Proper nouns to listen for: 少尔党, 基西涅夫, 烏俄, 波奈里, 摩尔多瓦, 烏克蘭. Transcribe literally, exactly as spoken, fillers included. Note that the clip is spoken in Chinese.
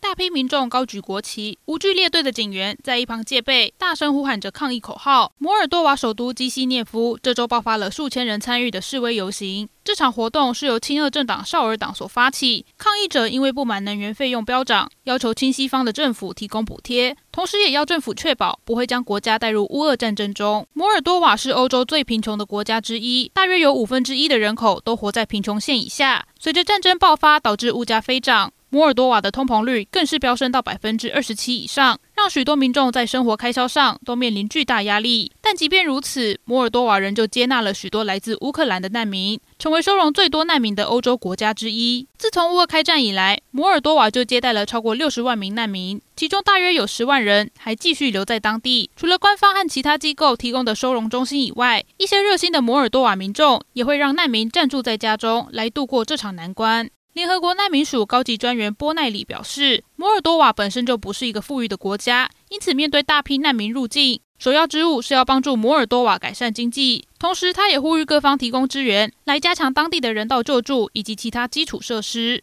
大批民众高举国旗，无惧列队的警员在一旁戒备，大声呼喊着抗议口号。摩尔多瓦首都基西涅夫这周爆发了数千人参与的示威游行。这场活动是由亲俄政党少尔党所发起，抗议者因为不满能源费用飙涨，要求亲西方的政府提供补贴，同时也要政府确保不会将国家带入乌俄战争中。摩尔多瓦是欧洲最贫穷的国家之一，大约有五分之一的人口都活在贫穷线以下。随着战争爆发，导致物价飞涨。摩尔多瓦的通膨率更是飙升到 百分之二十七 以上，让许多民众在生活开销上都面临巨大压力。但即便如此，摩尔多瓦仍旧接纳了许多来自乌克兰的难民，成为收容最多难民的欧洲国家之一。自从乌俄开战以来，摩尔多瓦就接待了超过六十万名难民，其中大约有十万人还继续留在当地。除了官方和其他机构提供的收容中心以外，一些热心的摩尔多瓦民众也会让难民暂住在家中，来度过这场难关。联合国难民署高级专员波奈里表示，摩尔多瓦本身就不是一个富裕的国家，因此面对大批难民入境，首要之务是要帮助摩尔多瓦改善经济。同时，他也呼吁各方提供支援，来加强当地的人道救助以及其他基础设施。